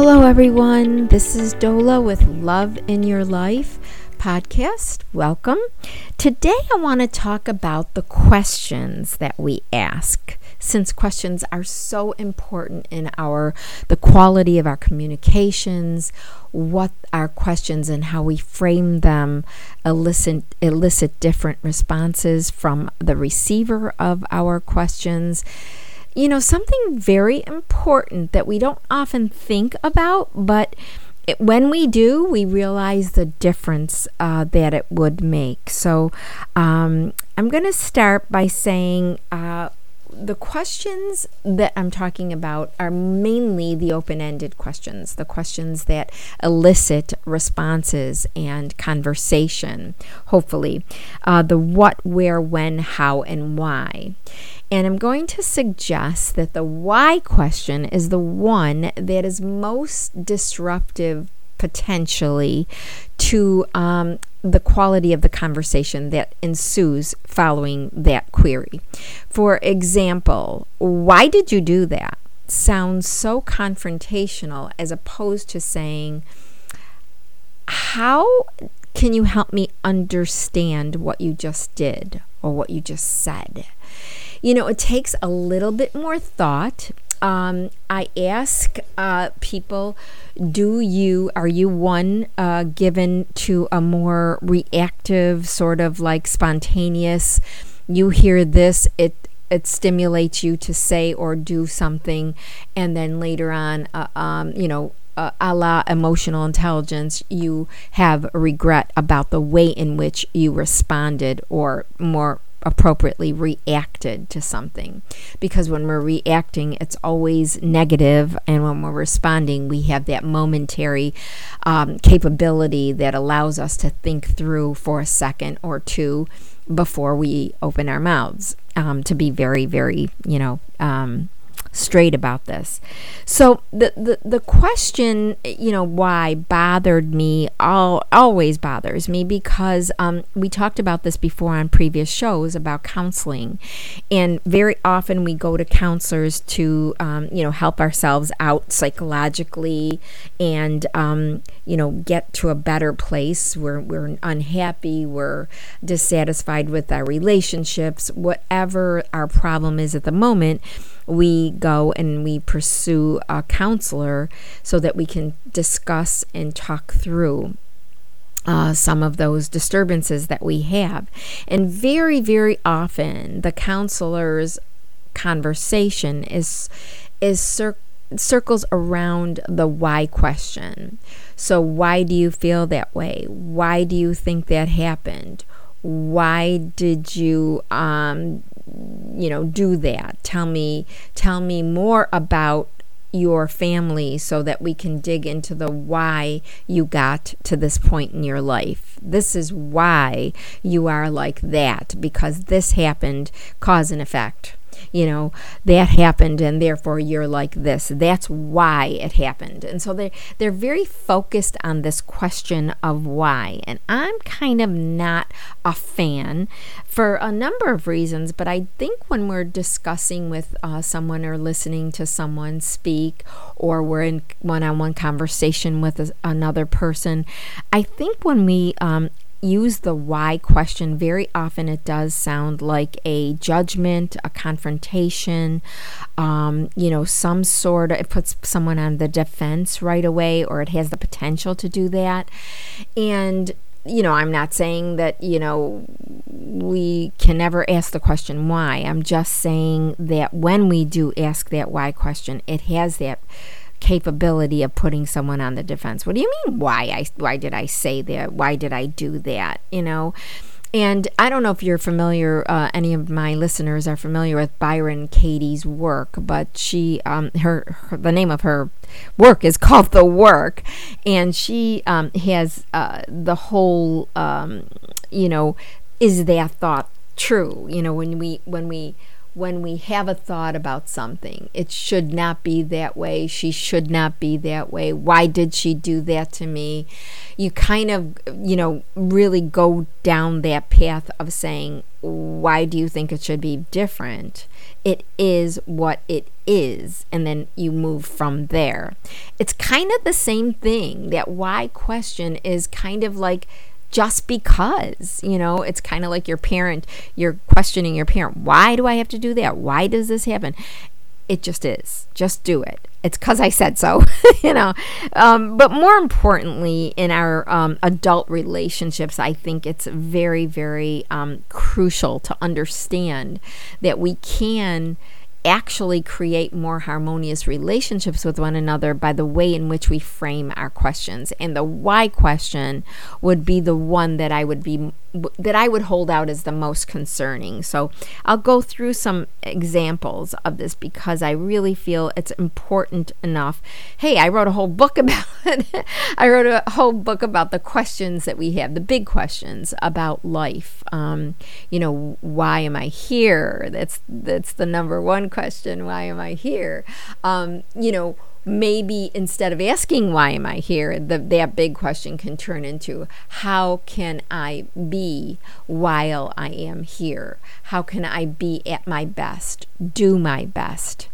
Hello everyone, this is Dola with Love In Your Life podcast. Welcome. Today I want to talk about the questions that we ask, since questions are so important in the quality of our communications, what our questions and how we frame them elicit different responses from the receiver of our questions. You know, something very important that we don't often think about, but when we do, we realize the difference that it would make. So I'm going to start by saying the questions that I'm talking about are mainly the open-ended questions, the questions that elicit responses and conversation, hopefully, the what, where, when, how, and why. And I'm going to suggest that the why question is the one that is most disruptive potentially to the quality of the conversation that ensues following that query. For example, why did you do that? Sounds so confrontational as opposed to saying, how can you help me understand what you just did or what you just said? You know, it takes a little bit more thought. I ask people, are you one given to a more reactive, sort of like spontaneous, you hear this, it stimulates you to say or do something, and then later on, a la emotional intelligence, you have regret about the way in which you responded or more appropriately reacted to something, because when we're reacting it's always negative, and when we're responding we have that momentary capability that allows us to think through for a second or two before we open our mouths, to be very, very straight about this. So the question, why, bothered me, always bothers me, because we talked about this before on previous shows about counseling, and very often we go to counselors to help ourselves out psychologically and get to a better place. We're unhappy, we're dissatisfied with our relationships, whatever our problem is at the moment. We go and we pursue a counselor so that we can discuss and talk through some of those disturbances that we have. And very, very often the counselor's conversation circles around the why question. So why do you feel that way? Why do you think that happened? Why did you do that? Tell me more about your family so that we can dig into the why you got to this point in your life. This is why you are like that, because this happened, cause and effect. That happened and therefore you're like this. That's why it happened. And so they're very focused on this question of why. And I'm kind of not a fan for a number of reasons, but I think when we're discussing with someone or listening to someone speak, or we're in one-on-one conversation with another person, I think when we use the why question, very often it does sound like a judgment, a confrontation, some sort of, it puts someone on the defense right away, or it has the potential to do that. And I'm not saying that, we can never ask the question why. I'm just saying that when we do ask that why question, it has that capability of putting someone on the defense. What do you mean, why did I say that? Why did I do that? And I don't know if you're familiar, any of my listeners are familiar with Byron Katie's work, but she, the name of her work is called The Work, and she has the whole, is that thought true? When we when we have a thought about something. It should not be that way. She should not be that way. Why did she do that to me? You kind of, really go down that path of saying, why do you think it should be different? It is what it is. And then you move from there. It's kind of the same thing. That why question is kind of like, just because, it's kind of like your parent, you're questioning your parent. Why do I have to do that? Why does this happen? It just is. Just do it. It's because I said so, But more importantly, in our adult relationships, I think it's very, very crucial to understand that we can actually create more harmonious relationships with one another by the way in which we frame our questions. And the why question would be the one that I would hold out as the most concerning. So I'll go through some examples of this because I really feel it's important enough. Hey, I wrote a whole book about it. I wrote a whole book about the questions that we have, the big questions about life. Why am I here? That's the number one question. Why am I here? Maybe instead of asking why am I here, that big question can turn into how can I be while I am here? How can I be at my best, do my best,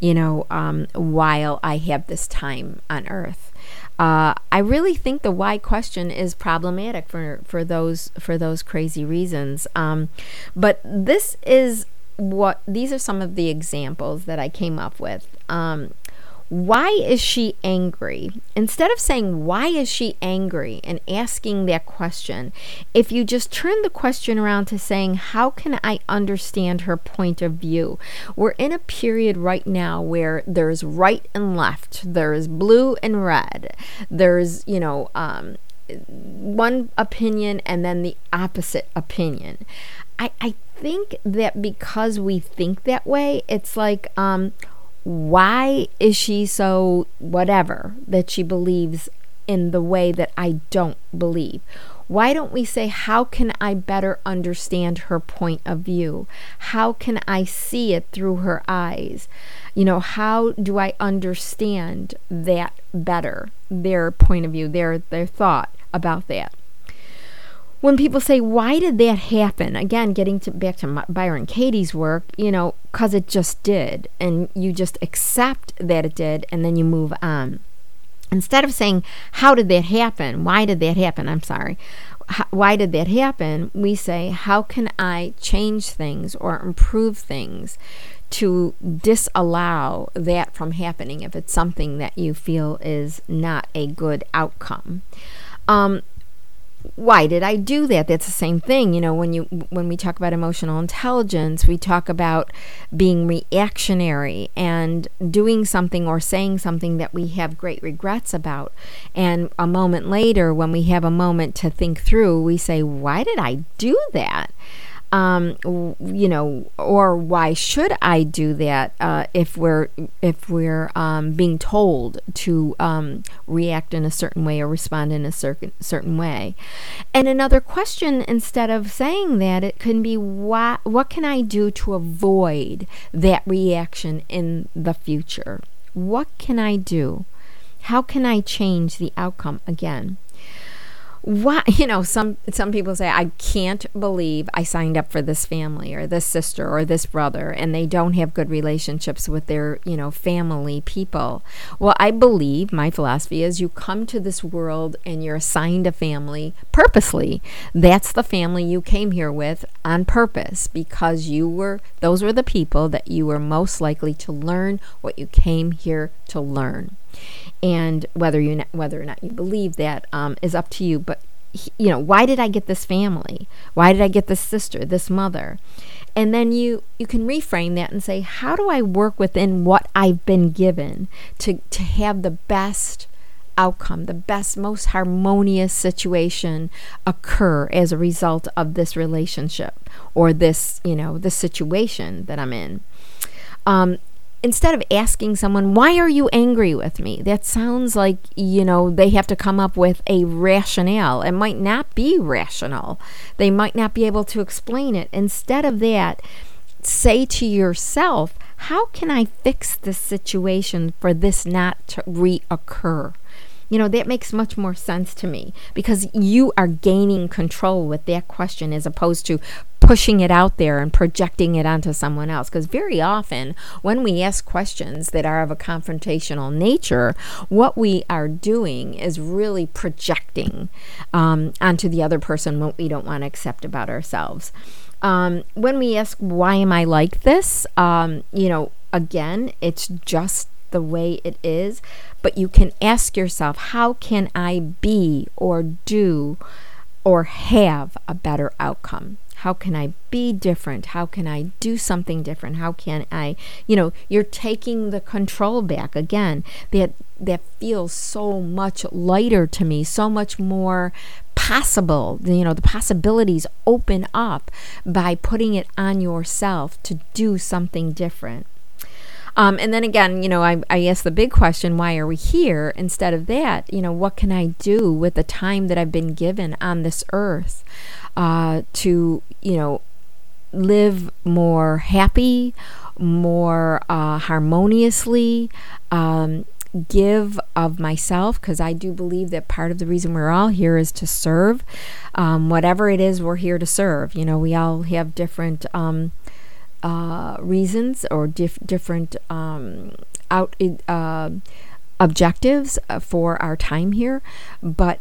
while I have this time on earth? I really think the why question is problematic for those crazy reasons. But this is these are some of the examples that I came up with. Why is she angry? Instead of saying, why is she angry, and asking that question, if you just turn the question around to saying, how can I understand her point of view? We're in a period right now where there's right and left. There's blue and red. There's, one opinion and then the opposite opinion. I think that because we think that way, it's like, why is she so whatever that she believes in the way that I don't believe? Why don't we say, how can I better understand her point of view? How can I see it through her eyes? How do I understand that better, their point of view, their thought about that? When people say, why did that happen? Again, back to Byron Katie's work, because it just did. And you just accept that it did, and then you move on. Instead of saying, how did that happen? Why did that happen? I'm sorry. Why did that happen? We say, how can I change things or improve things to disallow that from happening if it's something that you feel is not a good outcome? Why did I do that? That's the same thing. When we talk about emotional intelligence, we talk about being reactionary and doing something or saying something that we have great regrets about. And a moment later, when we have a moment to think through, we say, why did I do that? Or why should I do that? If we're being told to react in a certain way or respond in a certain way. And another question, instead of saying that, it can be, why, what can I do to avoid that reaction in the future? What can I do? How can I change the outcome again? Why, some people say, I can't believe I signed up for this family or this sister or this brother, and they don't have good relationships with their, family people. Well, I believe, my philosophy is, you come to this world and you're assigned a family purposely. That's the family you came here with on purpose, because those were the people that you were most likely to learn what you came here to learn. And whether or not you believe that is up to you. But, why did I get this family? Why did I get this sister, this mother? And then you can reframe that and say, how do I work within what I've been given to have the best outcome, the best, most harmonious situation occur as a result of this relationship or this, this situation that I'm in? Instead of asking someone, why are you angry with me? That sounds like, they have to come up with a rationale. It might not be rational. They might not be able to explain it. Instead of that, say to yourself, how can I fix this situation for this not to reoccur? You know, that makes much more sense to me, because you are gaining control with that question as opposed to pushing it out there and projecting it onto someone else. Because very often when we ask questions that are of a confrontational nature, what we are doing is really projecting onto the other person what we don't want to accept about ourselves. When we ask, why am I like this? Again, it's just the way it is. But you can ask yourself, how can I be or do or have a better outcome? How can I be different? How can I do something different? How can I, you're taking the control back. Again, that feels so much lighter to me, so much more possible. The possibilities open up by putting it on yourself to do something different. And then again, I ask the big question, why are we here? Instead of that, what can I do with the time that I've been given on this earth to, live more happy, more harmoniously, give of myself, because I do believe that part of the reason we're all here is to serve. Whatever it is, we're here to serve. We all have different reasons or different objectives for our time here, but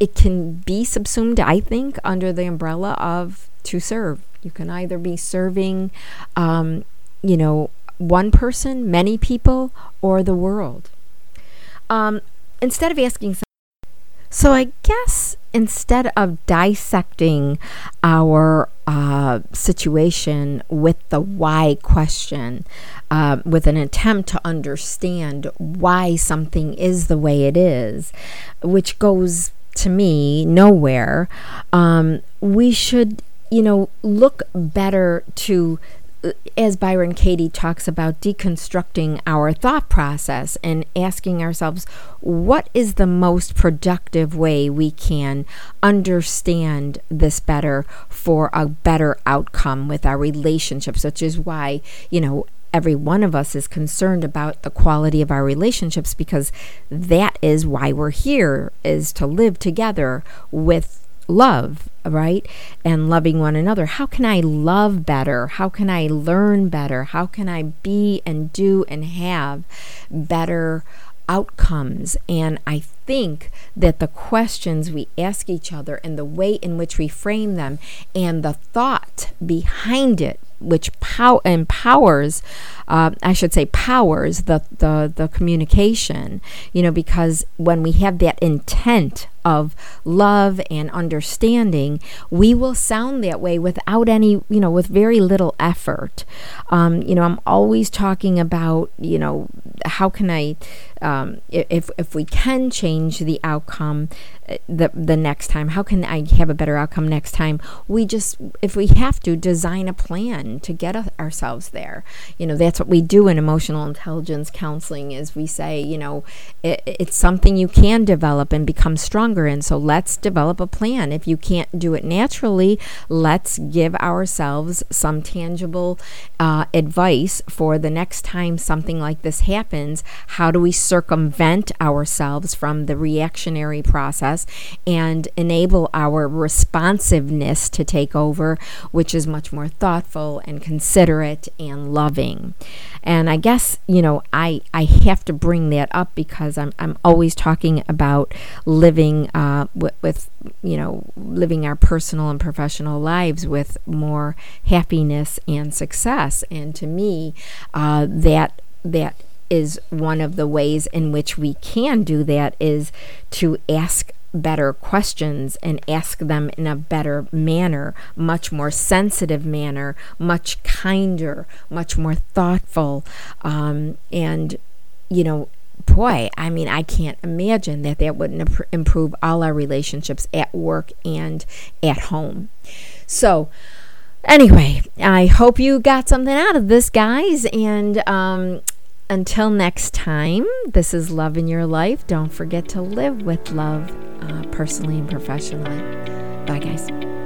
it can be subsumed, I think, under the umbrella of to serve. You can either be serving, one person, many people, or the world. Instead of asking someone. So I guess instead of dissecting our situation with the why question, with an attempt to understand why something is the way it is, which goes to me nowhere, we should, look better to, as Byron Katie talks about, deconstructing our thought process and asking ourselves, what is the most productive way we can understand this better for a better outcome with our relationships, which is why, every one of us is concerned about the quality of our relationships, because that is why we're here, is to live together with love, right? And loving one another. How can I love better? How can I learn better? How can I be and do and have better outcomes? And I think that the questions we ask each other and the way in which we frame them and the thought behind it, which powers the communication, because when we have that intent of love and understanding, we will sound that way without any, with very little effort. I'm always talking about, how can I, if we can change the outcome the next time, how can I have a better outcome next time? We just, if we have to, design a plan to get ourselves there. That's what we do in emotional intelligence counseling, is we say, it's something you can develop and become stronger in. So let's develop a plan. If you can't do it naturally, let's give ourselves some tangible advice for the next time something like this happens. How do we circumvent ourselves from the reactionary process and enable our responsiveness to take over, which is much more thoughtful and considerate and loving? And I guess, I have to bring that up because I'm always talking about living living our personal and professional lives with more happiness and success. And to me, that is one of the ways in which we can do that, is to ask better questions and ask them in a better manner, much more sensitive manner, much kinder, much more thoughtful. I can't imagine that wouldn't improve all our relationships at work and at home. So anyway, I hope you got something out of this, guys. And until next time, this is Love in Your Life. Don't forget to live with love, personally and professionally. Bye, guys.